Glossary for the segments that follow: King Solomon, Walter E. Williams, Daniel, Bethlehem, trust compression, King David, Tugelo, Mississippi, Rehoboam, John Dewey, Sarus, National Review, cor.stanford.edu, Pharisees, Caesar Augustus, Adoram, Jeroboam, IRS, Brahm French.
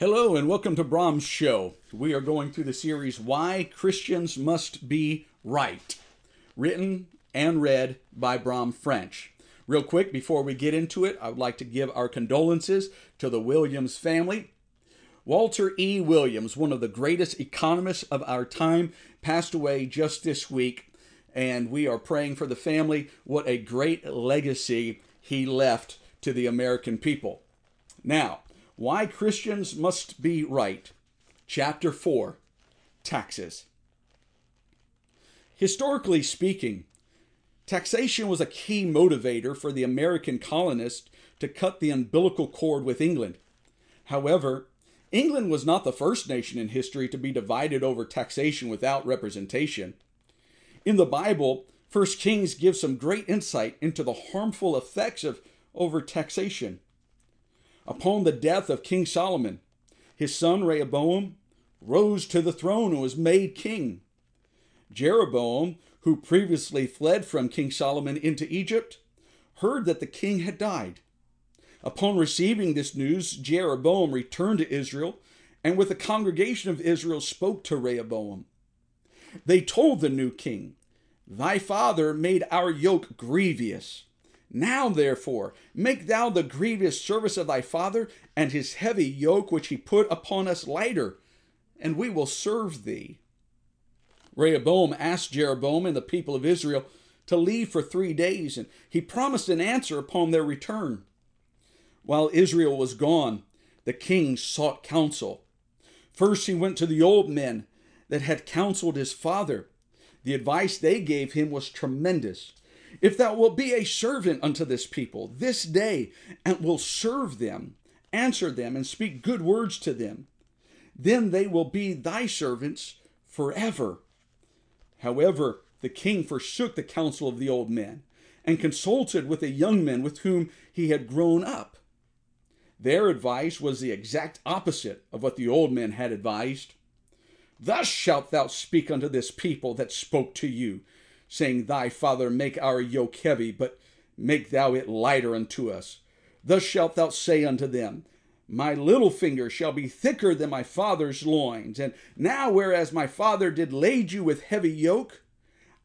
Hello and welcome to Brahm's Show. We are going through the series, Why Christians Must Be Right, written and read by Brahm French. Real quick, before we get into it, I would like to give our condolences to the Williams family. Walter E. Williams, one of the greatest economists of our time, passed away just this week, and we are praying for the family. What a great legacy he left to the American people. Now, Why Christians Must Be Right, Chapter 4, Taxes. Historically speaking, taxation was a key motivator for the American colonists to cut the umbilical cord with England. However, England was not the first nation in history to be divided over taxation without representation. In the Bible, 1 Kings gives some great insight into the harmful effects of overtaxation. Upon the death of King Solomon, his son Rehoboam rose to the throne and was made king. Jeroboam, who previously fled from King Solomon into Egypt, heard that the king had died. Upon receiving this news, Jeroboam returned to Israel and with the congregation of Israel spoke to Rehoboam. They told the new king, "Thy father made our yoke grievous. Now, therefore, make thou the grievous service of thy father and his heavy yoke which he put upon us lighter, and we will serve thee." Rehoboam asked Jeroboam and the people of Israel to leave for 3 days, and he promised an answer upon their return. While Israel was gone, the king sought counsel. First he went to the old men that had counseled his father. The advice they gave him was tremendous. "If thou wilt be a servant unto this people this day, and will serve them, answer them, and speak good words to them, then they will be thy servants forever." However, the king forsook the counsel of the old men, and consulted with the young men with whom he had grown up. Their advice was the exact opposite of what the old men had advised. "Thus shalt thou speak unto this people that spoke to you, saying, Thy father make our yoke heavy, but make thou it lighter unto us. Thus shalt thou say unto them, My little finger shall be thicker than my father's loins. And now, whereas my father did lade you with heavy yoke,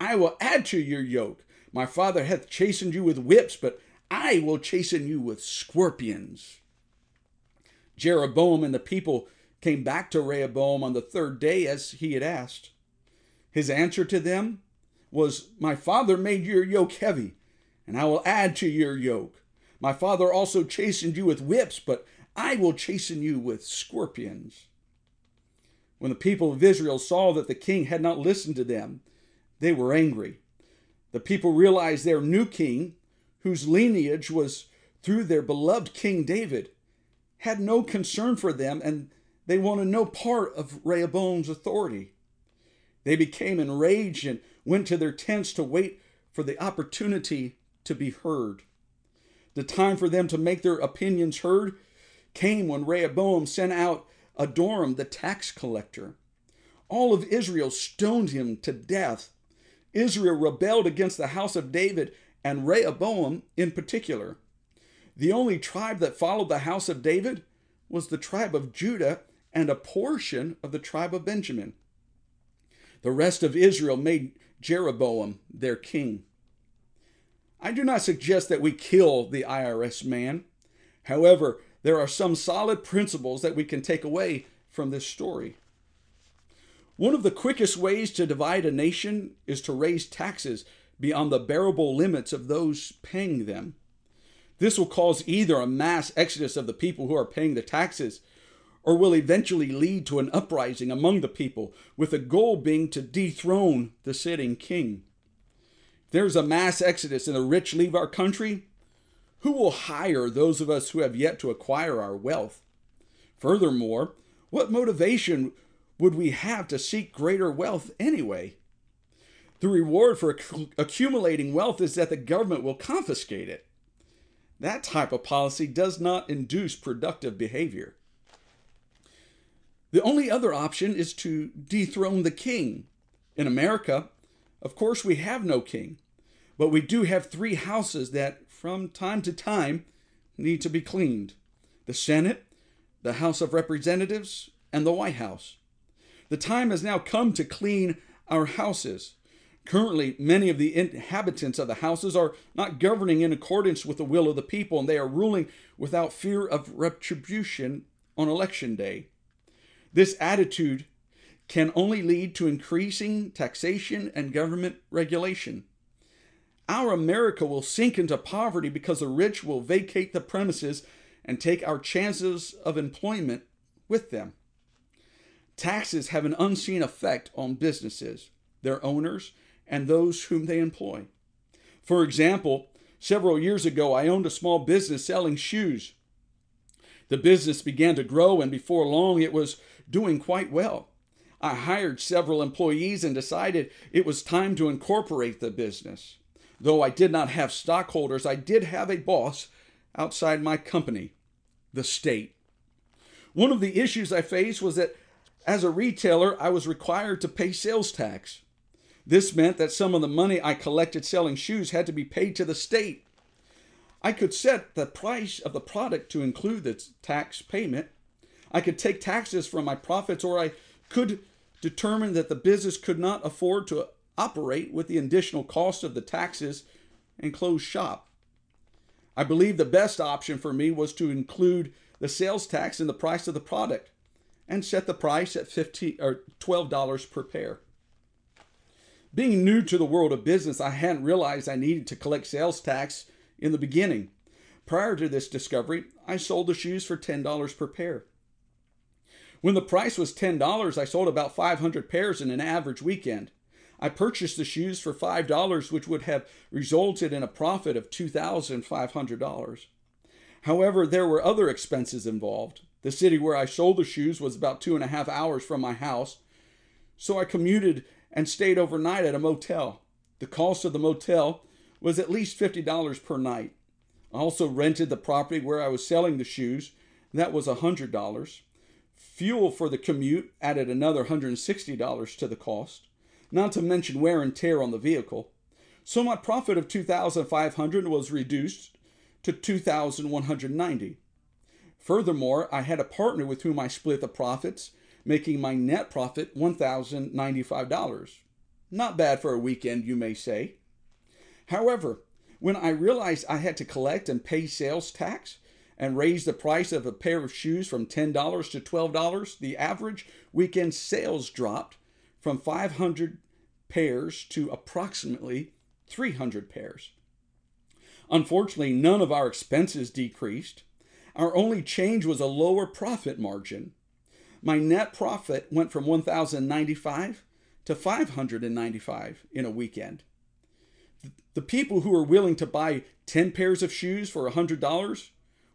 I will add to your yoke. My father hath chastened you with whips, but I will chasten you with scorpions." Jeroboam and the people came back to Rehoboam on the 3rd day as he had asked. His answer to them was, "My father made your yoke heavy, and I will add to your yoke. My father also chastened you with whips, but I will chasten you with scorpions." When the people of Israel saw that the king had not listened to them, they were angry. The people realized their new king, whose lineage was through their beloved King David, had no concern for them, and they wanted no part of Rehoboam's authority. They became enraged and went to their tents to wait for the opportunity to be heard. The time for them to make their opinions heard came when Rehoboam sent out Adoram, the tax collector. All of Israel stoned him to death. Israel rebelled against the house of David and Rehoboam in particular. The only tribe that followed the house of David was the tribe of Judah and a portion of the tribe of Benjamin. The rest of Israel made Jeroboam their king. I do not suggest that we kill the IRS man. However, there are some solid principles that we can take away from this story. One of the quickest ways to divide a nation is to raise taxes beyond the bearable limits of those paying them. This will cause either a mass exodus of the people who are paying the taxes, or will eventually lead to an uprising among the people, with the goal being to dethrone the sitting king. If there's a mass exodus and the rich leave our country, who will hire those of us who have yet to acquire our wealth? Furthermore, what motivation would we have to seek greater wealth anyway? The reward for accumulating wealth is that the government will confiscate it. That type of policy does not induce productive behavior. The only other option is to dethrone the king. In America, of course, we have no king, but we do have 3 houses that, from time to time, need to be cleaned: the Senate, the House of Representatives, and the White House. The time has now come to clean our houses. Currently, many of the inhabitants of the houses are not governing in accordance with the will of the people, and they are ruling without fear of retribution on Election Day. This attitude can only lead to increasing taxation and government regulation. Our America will sink into poverty because the rich will vacate the premises and take our chances of employment with them. Taxes have an unseen effect on businesses, their owners, and those whom they employ. For example, several years ago, I owned a small business selling shoes. The business began to grow, and before long, it was doing quite well. I hired several employees and decided it was time to incorporate the business. Though I did not have stockholders, I did have a boss outside my company, the state. One of the issues I faced was that as a retailer, I was required to pay sales tax. This meant that some of the money I collected selling shoes had to be paid to the state. I could set the price of the product to include the tax payment. I could take taxes from my profits, or I could determine that the business could not afford to operate with the additional cost of the taxes and close shop. I believe the best option for me was to include the sales tax in the price of the product and set the price at $12 per pair. Being new to the world of business, I hadn't realized I needed to collect sales tax in the beginning. Prior to this discovery, I sold the shoes for $10 per pair. When the price was $10, I sold about 500 pairs in an average weekend. I purchased the shoes for $5, which would have resulted in a profit of $2,500. However, there were other expenses involved. The city where I sold the shoes was about 2.5 hours from my house, so I commuted and stayed overnight at a motel. The cost of the motel was at least $50 per night. I also rented the property where I was selling the shoes. That was $100. Fuel for the commute added another $160 to the cost, not to mention wear and tear on the vehicle. So my profit of $2,500 was reduced to $2,190. Furthermore, I had a partner with whom I split the profits, making my net profit $1,095. Not bad for a weekend, you may say. However, when I realized I had to collect and pay sales tax and raise the price of a pair of shoes from $10 to $12, the average weekend sales dropped from 500 pairs to approximately 300 pairs. Unfortunately, none of our expenses decreased. Our only change was a lower profit margin. My net profit went from $1,095 to $595 in a weekend. The people who were willing to buy 10 pairs of shoes for $100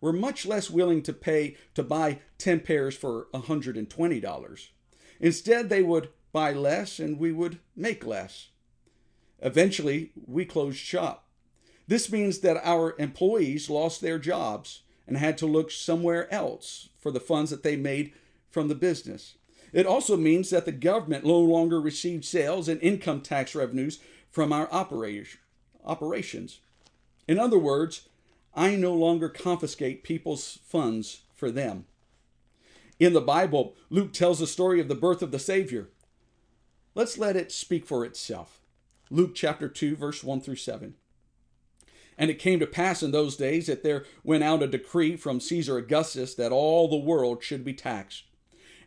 were much less willing to pay to buy 10 pairs for $120. Instead, they would buy less and we would make less. Eventually, we closed shop. This means that our employees lost their jobs and had to look somewhere else for the funds that they made from the business. It also means that the government no longer received sales and income tax revenues from our operations. In other words, I no longer confiscate people's funds for them. In the Bible, Luke tells the story of the birth of the Savior. Let's let it speak for itself. Luke chapter 2, verse 1 through 7. And it came to pass in those days that there went out a decree from Caesar Augustus that all the world should be taxed.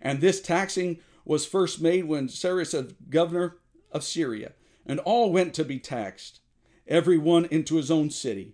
And this taxing was first made when Sarus, governor of Syria, and all went to be taxed, every one into his own city.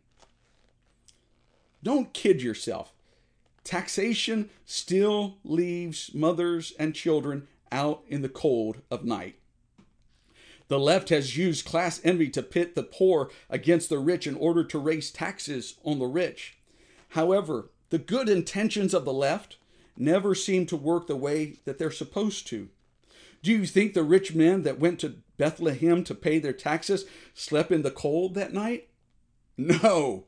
Don't kid yourself. Taxation still leaves mothers and children out in the cold of night. The left has used class envy to pit the poor against the rich in order to raise taxes on the rich. However, the good intentions of the left never seem to work the way that they're supposed to. Do you think the rich men that went to Bethlehem to pay their taxes slept in the cold that night? No.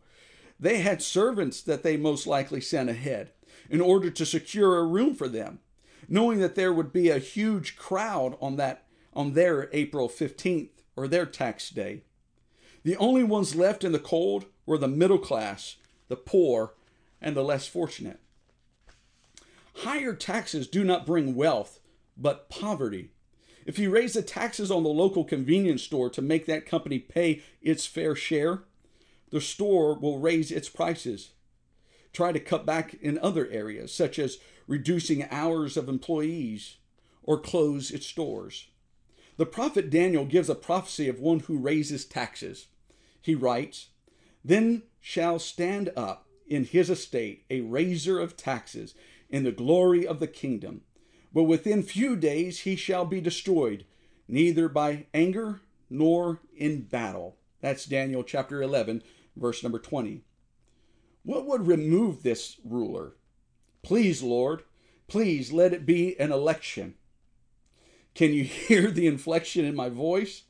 They had servants that they most likely sent ahead in order to secure a room for them, knowing that there would be a huge crowd on their April 15th or their tax day. The only ones left in the cold were the middle class, the poor, and the less fortunate. Higher taxes do not bring wealth, but poverty. If you raise the taxes on the local convenience store to make that company pay its fair share, the store will raise its prices. Try to cut back in other areas, such as reducing hours of employees or close its stores. The prophet Daniel gives a prophecy of one who raises taxes. He writes, "Then shall stand up in his estate a raiser of taxes in the glory of the kingdom. But within few days he shall be destroyed, neither by anger nor in battle." That's Daniel chapter 11, verse number 20. What would remove this ruler? Please, Lord, please let it be an election. Can you hear the inflection in my voice?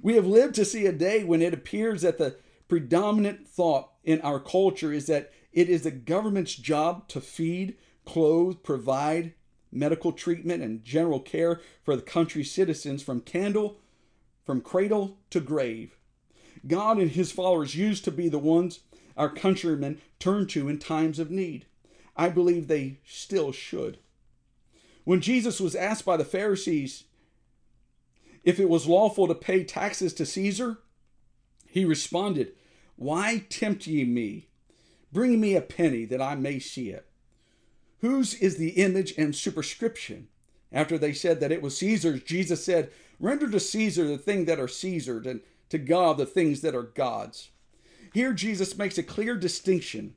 We have lived to see a day when it appears that the predominant thought in our culture is that it is the government's job to feed, clothe, provide medical treatment and general care for the country's citizens from cradle to grave. God and his followers used to be the ones our countrymen turn to in times of need. I believe they still should. When Jesus was asked by the Pharisees if it was lawful to pay taxes to Caesar, he responded, "Why tempt ye me? Bring me a penny that I may see it." Whose is the image and superscription? After they said that it was Caesar's, Jesus said, "Render to Caesar the things that are Caesar's, and to God the things that are God's." Here Jesus makes a clear distinction,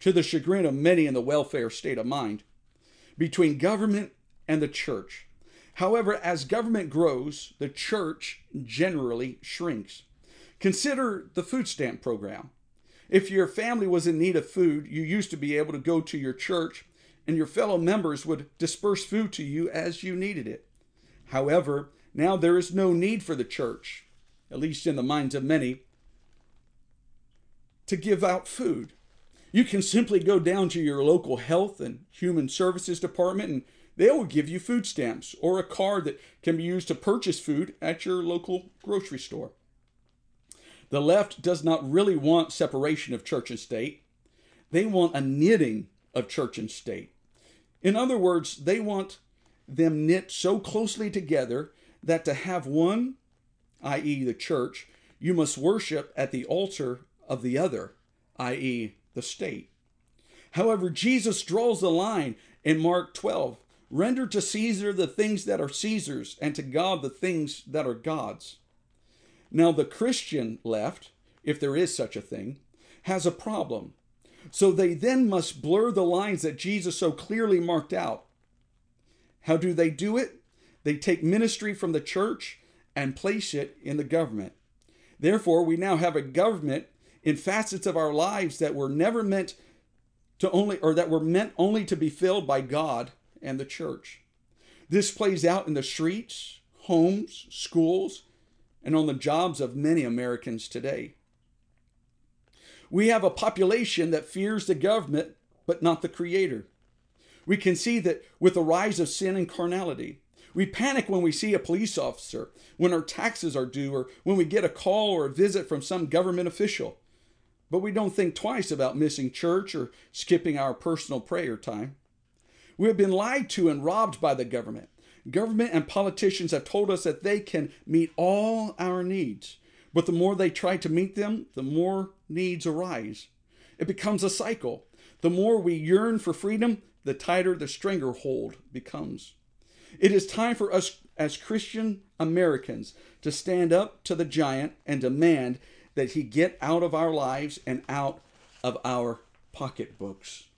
to the chagrin of many in the welfare state of mind, between government and the church. However, as government grows, the church generally shrinks. Consider the food stamp program. If your family was in need of food, you used to be able to go to your church and your fellow members would disperse food to you as you needed it. However, now there is no need for the church, at least in the minds of many, to give out food. You can simply go down to your local health and human services department and they will give you food stamps or a card that can be used to purchase food at your local grocery store. The left does not really want separation of church and state. They want a knitting of church and state. In other words, they want them knit so closely together that to have one, i.e. the church, you must worship at the altar of the other, i.e. the state. However, Jesus draws the line in Mark 12, "Render to Caesar the things that are Caesar's, and to God the things that are God's." Now the Christian left, if there is such a thing, has a problem. So they then must blur the lines that Jesus so clearly marked out. How do they do it? They take ministry from the church and place it in the government. Therefore, we now have a government in facets of our lives that were never meant to only, or that were meant only to be filled by God and the church. This plays out in the streets, homes, schools, and on the jobs of many Americans today. We have a population that fears the government, but not the Creator. We can see that with the rise of sin and carnality. We panic when we see a police officer, when our taxes are due, or when we get a call or a visit from some government official. But we don't think twice about missing church or skipping our personal prayer time. We have been lied to and robbed by the government. Government and politicians have told us that they can meet all our needs. But the more they try to meet them, the more needs arise. It becomes a cycle. The more we yearn for freedom, the tighter the stranglehold becomes. It is time for us as Christian Americans to stand up to the giant and demand that he get out of our lives and out of our pocketbooks.